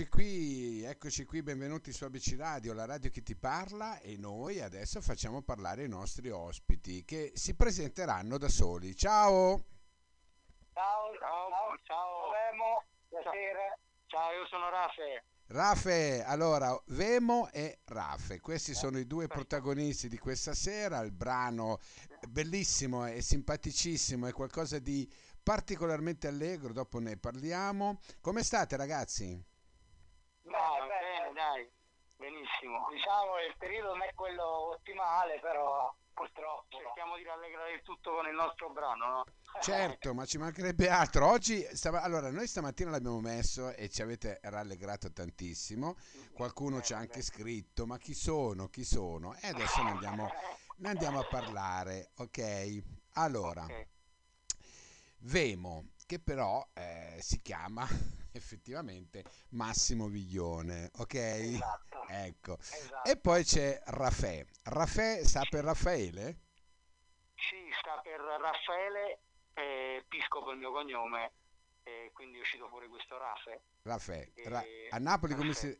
Eccoci qui, benvenuti su ABC Radio, la radio che ti parla, e noi adesso facciamo parlare i nostri ospiti che si presenteranno da soli. Ciao! Ciao. Vemo, piacere. Ciao, io sono Raffaele. Allora, Vemo e Raffaele, questi sono i due protagonisti di questa sera. Il brano è bellissimo, è simpaticissimo, è qualcosa di particolarmente allegro, dopo ne parliamo. Come state, ragazzi? Bene, dai, benissimo. Diciamo il periodo non è quello ottimale, però purtroppo cerchiamo di rallegrare il tutto con il nostro brano, no? Certo, ma ci mancherebbe altro. Oggi, allora, noi stamattina l'abbiamo messo e ci avete rallegrato tantissimo. Qualcuno ci ha anche scritto, ma chi sono? E adesso ne andiamo a parlare, ok? Allora, Vemo, che però si chiama effettivamente Massimo Viglione, ok? Esatto. Ecco. Esatto. E poi c'è Raffaele. Raffaele sta per Raffaele? Sì, sta per Raffaele Piscopo, il mio cognome, quindi è uscito fuori questo Raffaele. A Napoli come si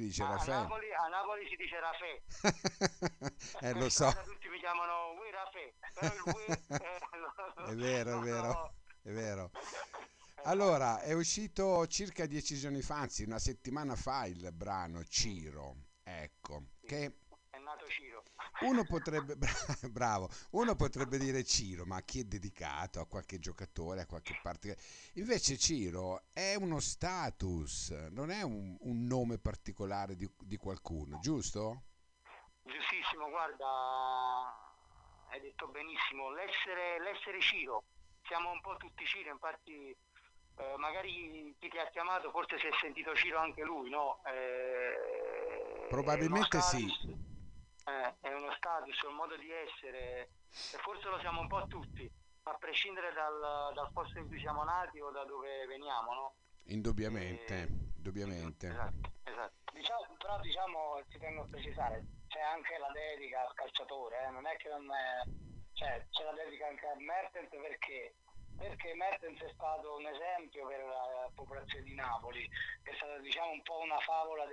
dice Raffaele? A Napoli si dice Raffaele. Lo so. Tutti mi chiamano Raffaele. È vero. Allora, è uscito circa 10 giorni fa, anzi una settimana fa, il brano Ciro. Ecco, che è nato Ciro. Uno potrebbe dire Ciro, ma chi è dedicato a qualche giocatore, a qualche parte. Invece Ciro è uno status, non è un nome particolare di qualcuno, giusto? Giustissimo, guarda, hai detto benissimo, l'essere Ciro. Siamo un po' tutti Ciro, infatti magari chi ti ha chiamato forse si è sentito Ciro anche lui, no? Probabilmente status, sì. È uno status, è un modo di essere, e forse lo siamo un po' tutti, a prescindere dal posto in cui siamo nati o da dove veniamo, no? Indubbiamente. Esatto. Però ci tengo a precisare, c'è anche la dedica al calciatore, non è che non è... Cioè, ce la dedica anche a Mertens perché Mertens è stato un esempio per la popolazione di Napoli, è stata, diciamo, un po' una favola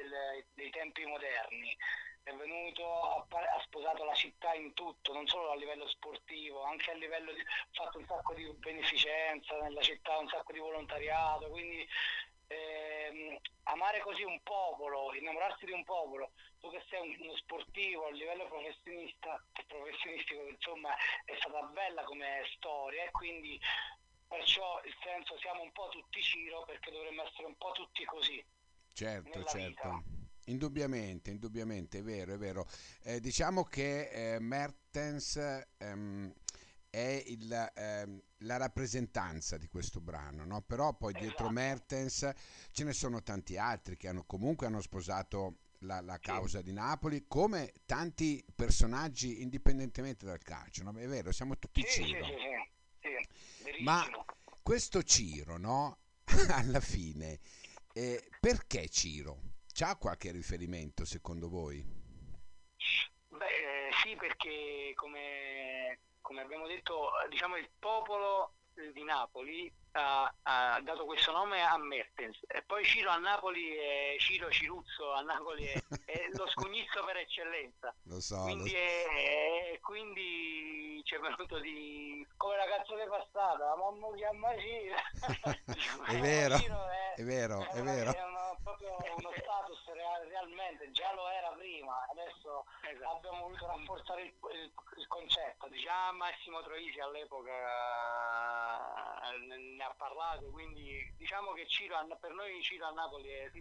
dei tempi moderni. È venuto, ha sposato la città in tutto, non solo a livello sportivo, anche a livello di... ha fatto un sacco di beneficenza nella città, un sacco di volontariato, quindi amare così un popolo, innamorarsi di un popolo, tu che sei uno sportivo a livello professionistico, insomma, è stata bella come storia, e quindi perciò il senso siamo un po' tutti Ciro, perché dovremmo essere un po' tutti così. Certo. Vita. Indubbiamente, è vero. Diciamo che Mertens è la rappresentanza di questo brano, no? Però poi dietro Mertens ce ne sono tanti altri che comunque hanno sposato la causa di Napoli, come tanti personaggi indipendentemente dal calcio, no? È vero, siamo tutti Ciro. Sì. Ma questo Ciro, no? Alla fine, perché Ciro? C'ha qualche riferimento secondo voi? Beh, sì, perché come abbiamo detto, diciamo, il popolo di Napoli ha dato questo nome a Mertens, e poi Ciro a Napoli è Ciro Ciruzzo, a Napoli è lo scugnizzo per eccellenza. Lo so. Quindi ci è venuto di... come la canzone passata, mamma chiama Ciro. È vero. È proprio uno status realmente, già lo era prima, adesso abbiamo voluto rafforzare il concetto. Già Massimo Troisi all'epoca ne ha parlato, quindi diciamo che Ciro per noi Ciro a Napoli è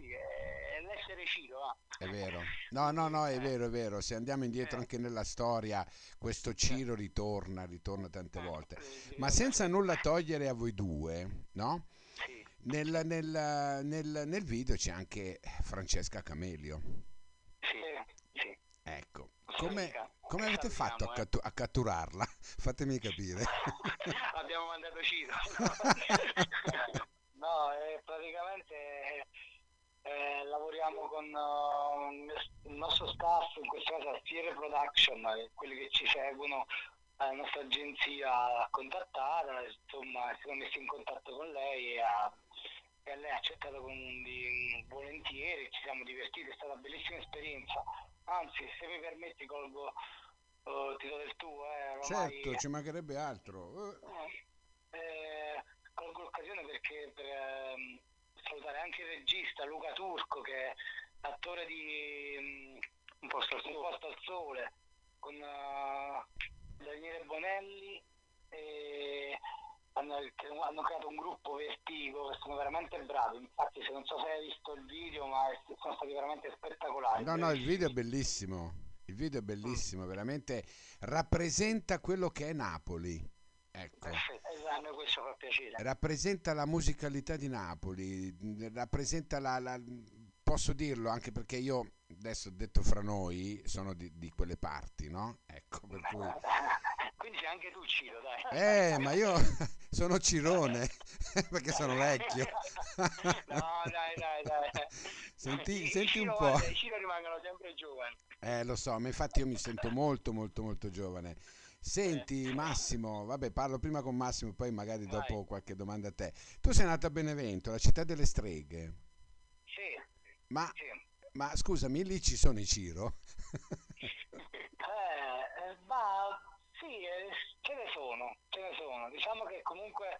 l'essere Ciro. È vero, no, è vero, se andiamo indietro anche nella storia, questo Ciro ritorna tante volte, ma senza nulla togliere a voi due, no? Sì. Nel video c'è anche Francesca Camelio. Sì. Ecco, come avete fatto a catturarla? Fatemi capire. Abbiamo mandato Ciro. No, praticamente lavoriamo con il nostro staff, in questo caso Stayer Production, quelli che ci seguono, la nostra agenzia l'ha contattata, insomma, si sono messi in contatto con lei e e lei ha accettato volentieri, ci siamo divertiti, è stata una bellissima esperienza. Anzi, se mi permetti colgo ti do del tuo, ormai, certo, ci mancherebbe altro. Colgo l'occasione perché per salutare anche il regista Luca Turco, che è attore di Un posto al sole con Daniele Bonelli, e hanno creato un gruppo Vertigo, che sono veramente bravi. Infatti, se non so se hai visto il video, ma sono stati veramente spettacolari. No, il video è bellissimo, veramente rappresenta quello che è Napoli. Ecco. Esatto, questo fa piacere. Rappresenta la musicalità di Napoli, rappresenta la posso dirlo anche perché io adesso, detto fra noi, sono di quelle parti, no? Ecco, per cui... Quindi sei anche tu Ciro, dai. Ma io sono Cirone perché sono vecchio. No, dai. Senti un po'. I Ciro rimangono sempre giovani. Lo so, ma infatti io mi sento molto, molto, molto giovane. Senti Massimo, vabbè, parlo prima con Massimo, poi magari dopo qualche domanda a te. Tu sei nato a Benevento, la città delle streghe. Sì. Ma scusami, lì ci sono i Ciro? Ma sì, ce ne sono. Diciamo che comunque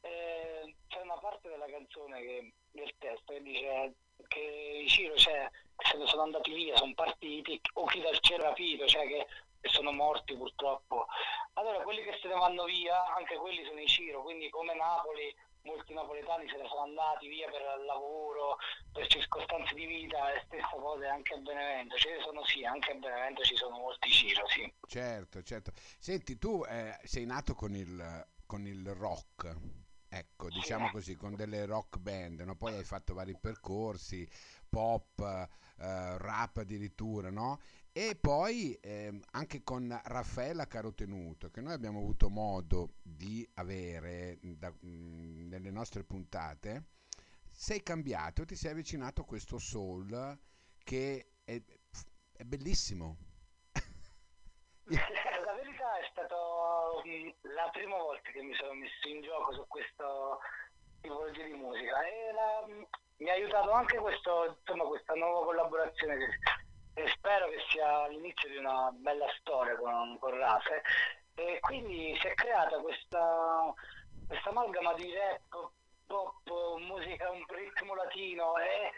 c'è una parte della canzone del testo che dice che i Ciro, cioè, se ne sono andati via, sono partiti, o chi dal cielo rapito, cioè che sono morti purtroppo. Allora quelli che se ne vanno via, anche quelli sono i Ciro, quindi come Napoli... Molti napoletani se ne sono andati via per lavoro, per circostanze di vita, e stessa cosa anche a Benevento. Ce ne sono, sì, anche a Benevento ci sono molti Ciro, sì. Certo. Senti, tu sei nato con il rock, ecco, sì, diciamo così, con delle rock band, no? Poi hai fatto vari percorsi, pop, rap addirittura, no? E poi anche con Raffaella Carotenuto, che noi abbiamo avuto modo di avere nelle nostre puntate, sei cambiato, ti sei avvicinato a questo soul che è bellissimo. La verità è stata la prima volta che mi sono messo in gioco su questo tipologia di musica, e mi ha aiutato anche questa nuova collaborazione e spero che sia l'inizio di una bella storia con Rafe, e quindi si è creata questa amalgama di rap, pop, musica, un ritmo latino, e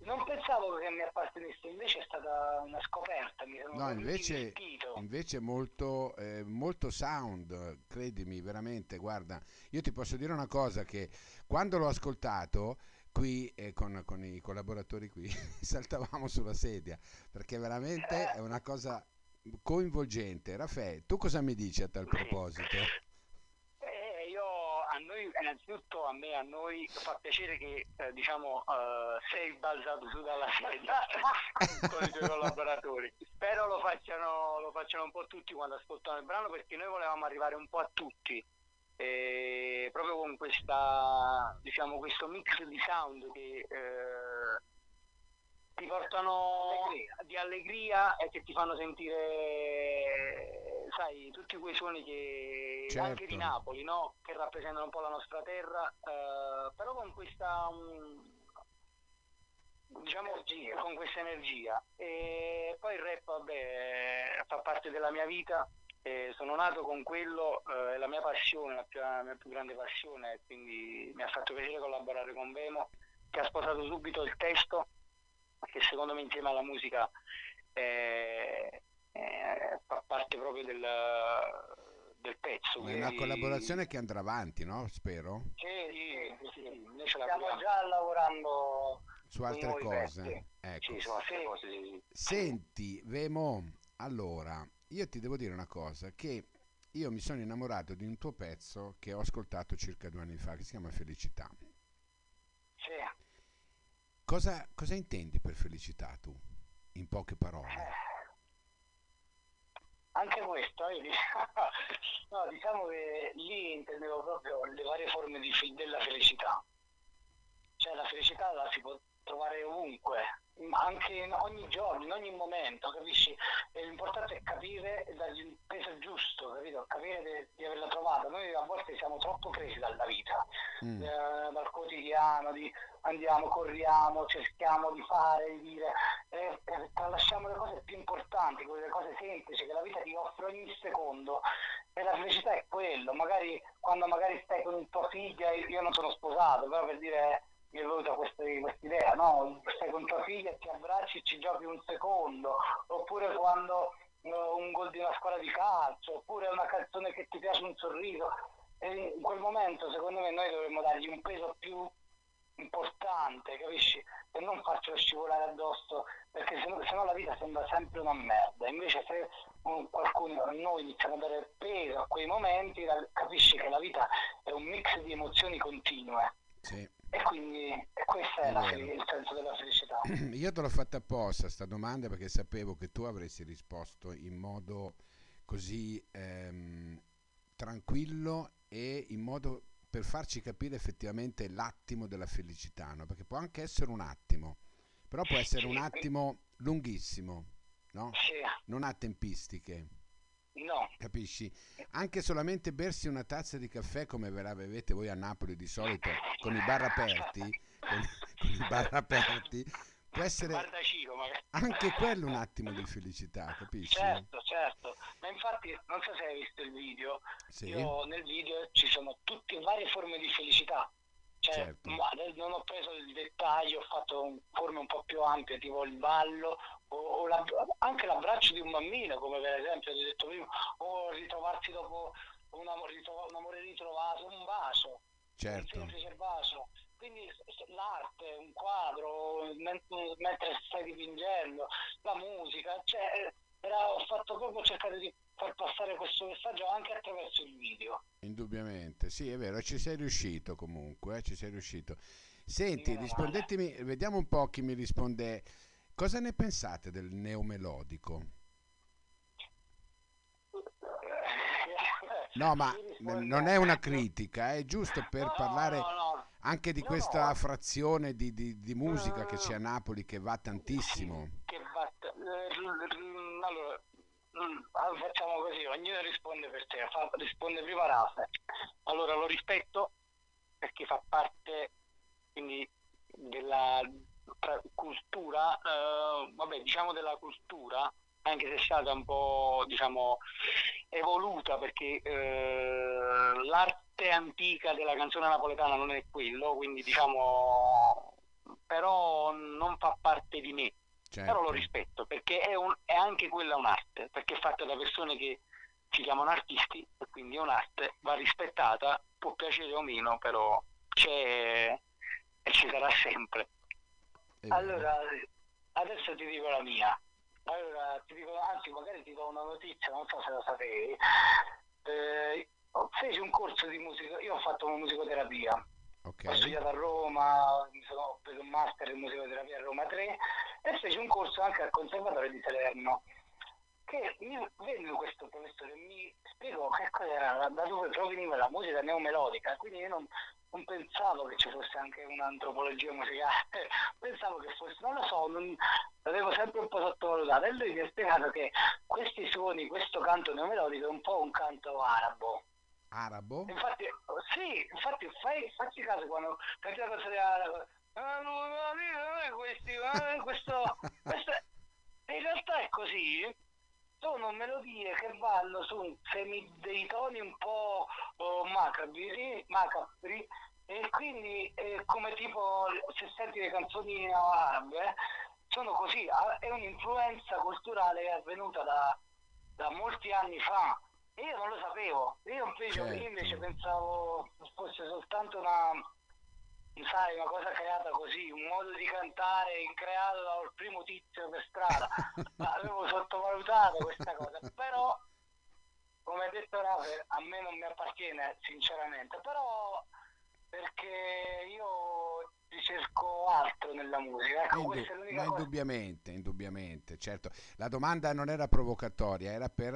non pensavo che mi appartenesse, invece è stata una scoperta, mi sono divertito. Invece molto, molto sound, credimi, veramente, guarda, io ti posso dire una cosa, che quando l'ho ascoltato qui con i collaboratori qui saltavamo sulla sedia, perché veramente è una cosa coinvolgente. Raffaele, tu cosa mi dici a tal proposito? A noi fa piacere che sei balzato su dalla sedia con i tuoi collaboratori. Spero lo facciano un po' tutti quando ascoltano il brano, perché noi volevamo arrivare un po' a tutti. E proprio con questo mix di sound che ti portano di allegria e che ti fanno sentire, sai, tutti quei suoni che anche di Napoli, no? Che rappresentano un po' la nostra terra, però con questa energia. Con questa energia. E poi il rap, vabbè, fa parte della mia vita. Sono nato con quello, è la mia passione, la mia più grande passione, quindi mi ha fatto piacere collaborare con VEMO, che ha sposato subito il testo, che secondo me insieme alla musica fa parte proprio del pezzo. È una collaborazione che andrà avanti, no? Spero. Sì. Noi stiamo già lavorando su altre cose. Ecco. Sì, su altre cose, sì. Senti, VEMO, allora... Io ti devo dire una cosa, che io mi sono innamorato di un tuo pezzo che ho ascoltato circa 2 anni fa, che si chiama Felicità. Sì. Cosa intendi per felicità tu, in poche parole? Anche questo, no, diciamo che lì intendevo proprio le varie forme della felicità. Cioè la felicità la si può trovare ovunque, anche in ogni giorno, in ogni momento, capisci? E l'importante è capire e dargli il peso giusto, capito? Capire di averla trovata. Noi a volte siamo troppo presi dalla vita, dal italiano, di andiamo, corriamo, cerchiamo di fare, di dire, tralasciamo le cose più importanti, quelle cose semplici che la vita ti offre ogni secondo, e la felicità è quello. Magari quando magari stai con tua figlia, io non sono sposato, però per dire mi è venuta questa idea, no? Stai con tua figlia, ti abbracci e ci giochi un secondo, oppure quando un gol di una squadra di calcio, oppure una canzone che ti piace, un sorriso. E in quel momento secondo me noi dovremmo dargli un peso più importante, capisci? E non farcelo scivolare addosso, perché sennò la vita sembra sempre una merda. Invece se qualcuno, noi iniziamo a dare peso a quei momenti, capisci che la vita è un mix di emozioni continue. Sì. E quindi questo è il senso della felicità. Io te l'ho fatta apposta sta domanda perché sapevo che tu avresti risposto in modo così tranquillo e in modo per farci capire effettivamente l'attimo della felicità, no? Perché può anche essere un attimo, però può essere un attimo lunghissimo, no? Sì. Non ha tempistiche. No. Capisci? Anche solamente bersi una tazza di caffè, come ve la bevete voi a Napoli di solito, con i bar aperti, con i bar aperti, può essere anche quello un attimo di felicità, capisci? Certo, certo. Ma infatti, non so se hai visto il video, sì. Io nel video ci sono tutte varie forme di felicità. Cioè, certo. Non ho preso il dettaglio, ho fatto forme un po' più ampie, tipo il ballo, o anche l'abbraccio di un bambino, come per esempio ti ho detto prima, o ritrovarsi dopo un amore ritrovato, un vaso, certo. Un semplice vaso. Quindi l'arte, un quadro, mentre stai dipingendo, la musica, cioè ho fatto proprio cercare di far passare questo messaggio anche attraverso il video. Indubbiamente, sì, è vero, ci sei riuscito comunque, ci sei riuscito. Senti, rispondetemi, vediamo un po' chi mi risponde. Cosa ne pensate del neomelodico? No, ma non è una critica, è giusto per parlare... No. Anche di questa frazione di musica che c'è a Napoli, che va tantissimo. Che va allora, facciamo così, ognuno risponde per te, risponde prima Raffaele. Allora, lo rispetto perché fa parte quindi della cultura, vabbè, diciamo della cultura, anche se è stata un po', diciamo, evoluta, perché l'arte antica della canzone napoletana non è quello, quindi diciamo, però non fa parte di me, certo. Però lo rispetto perché è anche quella un'arte, perché è fatta da persone che si chiamano artisti, e quindi è un'arte, va rispettata, può piacere o meno, però c'è e ci sarà sempre. Allora adesso ti dico la mia, allora ti dico, anzi magari ti do una notizia, non so se lo sapevi, feci un corso di musica, io ho fatto una musicoterapia, okay. Ho studiato a Roma, ho preso un master in musicoterapia a Roma 3 e feci un corso anche al Conservatorio di Salerno, che venne questo professore, mi spiegò che cosa era, da dove proveniva la musica neomelodica, quindi io non pensavo che ci fosse anche un'antropologia musicale, pensavo che fosse, non lo so, l'avevo sempre un po' sottovalutato, e lui mi ha spiegato che questi suoni, questo canto neomelodico è un po' un canto arabo. Arabo? Infatti, sì, infatti facci caso quando canti la canzone arabo, questo in realtà è così, sono melodie che vanno su dei toni un po' macabri, e quindi come tipo se senti le canzoni arabe sono così, è un'influenza culturale avvenuta da molti anni fa. Io non lo sapevo, io invece pensavo fosse soltanto una cosa creata così, un modo di cantare creato dal primo tizio per strada, avevo sottovalutato questa cosa, però come ha detto Raffaele, a me non mi appartiene sinceramente, però perché io cerco altro nella musica, ecco, questa è l'unica cosa. Indubbiamente, certo. La domanda non era provocatoria, era per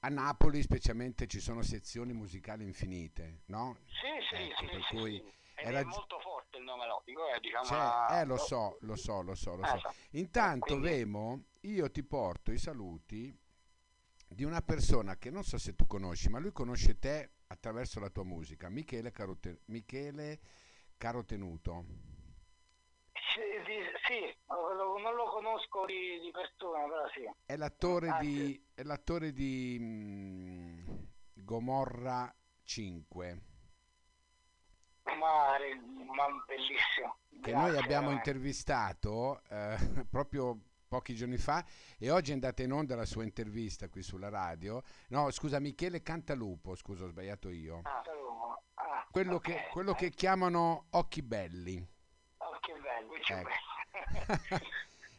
a Napoli specialmente ci sono sezioni musicali infinite, no? Sì, per cui era molto forte il neomelodico, diciamo. Lo so. Intanto quindi... Vemo, io ti porto i saluti di una persona che non so se tu conosci, ma lui conosce te attraverso la tua musica. Michele Carotenuto. Sì, non lo conosco di persona, però sì. È l'attore di Gomorra 5. Ma bellissimo. Che grazie, noi abbiamo intervistato proprio pochi giorni fa, e oggi è andata in onda la sua intervista qui sulla radio. No, scusa, Michele Cantalupo, scusa, ho sbagliato io. Quello che chiamano Occhi Belli. Occhi Belli, ecco.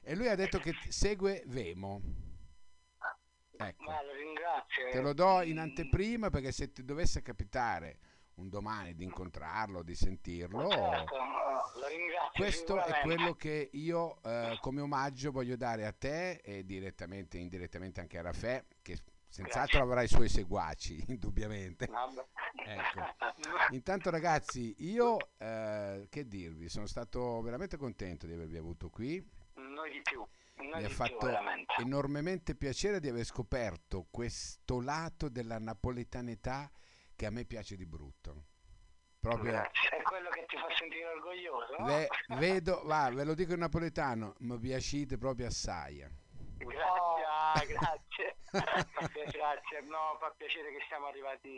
E lui ha detto che segue VEMO. Ecco. Ma lo ringrazio. Te lo do in anteprima, perché se ti dovesse capitare un domani di incontrarlo, di sentirlo, certo, lo ringrazio. Questo è quello che io come omaggio voglio dare a te, e direttamente e indirettamente anche a Raffaè, che senz'altro avrà i suoi seguaci, indubbiamente. Ecco. Intanto ragazzi, io che dirvi, sono stato veramente contento di avervi avuto qui. Noi di più. Mi ha fatto enormemente piacere di aver scoperto questo lato della napoletanità che a me piace di brutto. Proprio è quello che ti fa sentire orgoglioso, no? Ve lo dico in napoletano, mi piacete proprio assai. Grazie. No, fa piacere che siamo arrivati.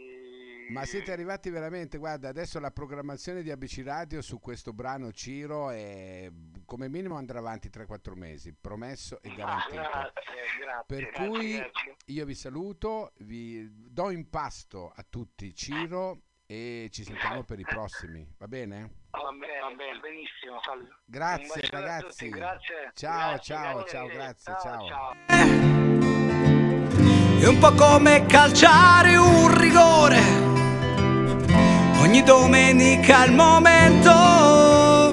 Ma siete arrivati veramente, guarda, adesso la programmazione di ABC Radio su questo brano Ciro è, come minimo andrà avanti 3-4 mesi, promesso e garantito. Grazie. Io vi saluto, vi do in pasto a tutti Ciro, e ci sentiamo per i prossimi, va bene? Va bene, benissimo. Grazie ragazzi. Grazie. Ciao. È un po' come calciare un rigore, ogni domenica al momento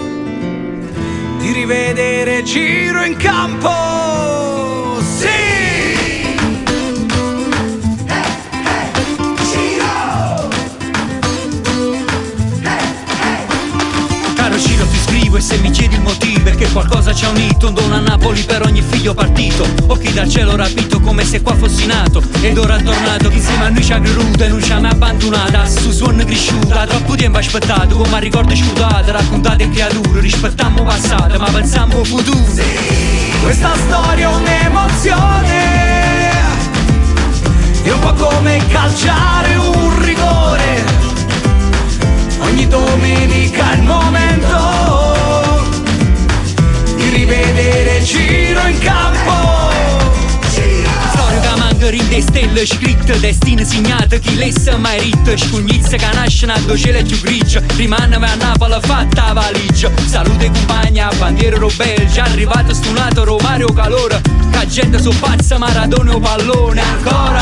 di rivedere Ciro in campo. Sì! E se mi chiedi il motivo, perché qualcosa ci ha unito, un dono a Napoli per ogni figlio partito, o chi dal cielo rapito come se qua fossi nato, ed ora è tornato, che insieme a noi ci ha creduto e non ci ha mai abbandonata, su suono cresciuta, troppo tempo aspettato, come a ricordo scudata, raccontate in creatura, rispettiamo passato ma pensiamo futuro. Sì, questa storia è un'emozione, è un po' come calciare un rigore, ogni domenica è il momento di rivedere Ciro in campo. Storia che manca rinde stelle scritte, destino segnato, chi lessa mai ritto, scugnizza che nasce nato cielo è più grigio, rimane a Napoli fatta a valigia, salute compagna, bandiera robel, già arrivato stunato Romario Calora, che gente so pazza Maradona o pallone, ancora.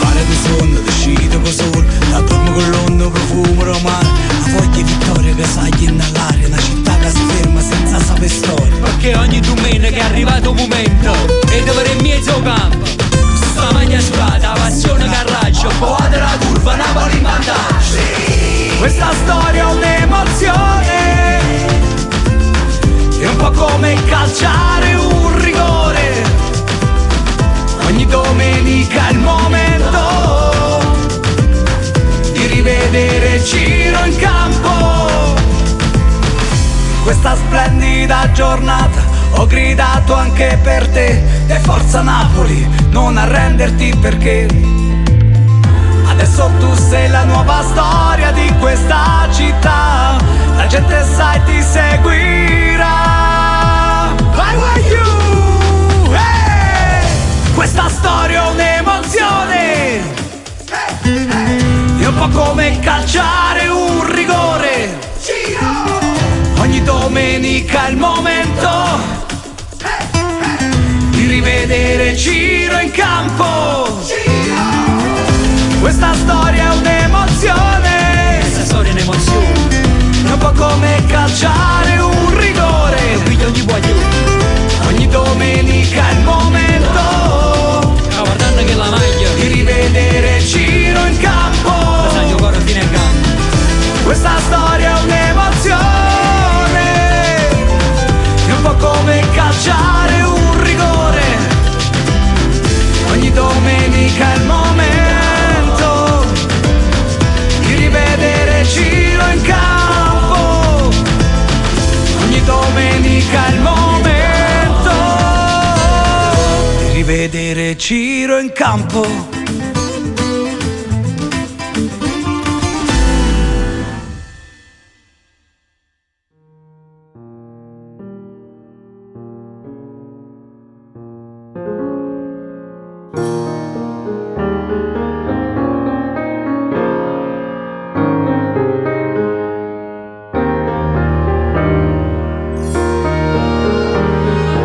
Pare di sonno, di uscita con sole, la dormo con l'onno profumo romano, la voglia vittoria che sai dall'aria, una città che si ferma senza sapere storia, perché ogni domenica è arrivato un momento e dovrei in mezzo campo, sta maglia sudata, passione carraggio, boate la curva, Napoli in vantaggio. Sì, questa storia è un'emozione, è un po' come calciare un rigore, ogni domenica è il momento di rivedere Ciro in campo. Questa splendida giornata ho gridato anche per te, e forza Napoli, non arrenderti perché adesso tu sei la nuova storia di questa città, la gente sai ti seguirà. Vai, vai, you! Questa storia è un'emozione, è un po' come calciare un rigore, ogni domenica è il momento di rivedere Ciro in campo. Questa storia è un'emozione, questa storia è un'emozione, è un po' come calciare un rigore, ogni domenica è il momento che la maglia di rivedere Ciro in campo. Questa storia è un'emozione, è un po' come calciare un rigore, ogni domenica è il momento vedere Ciro in campo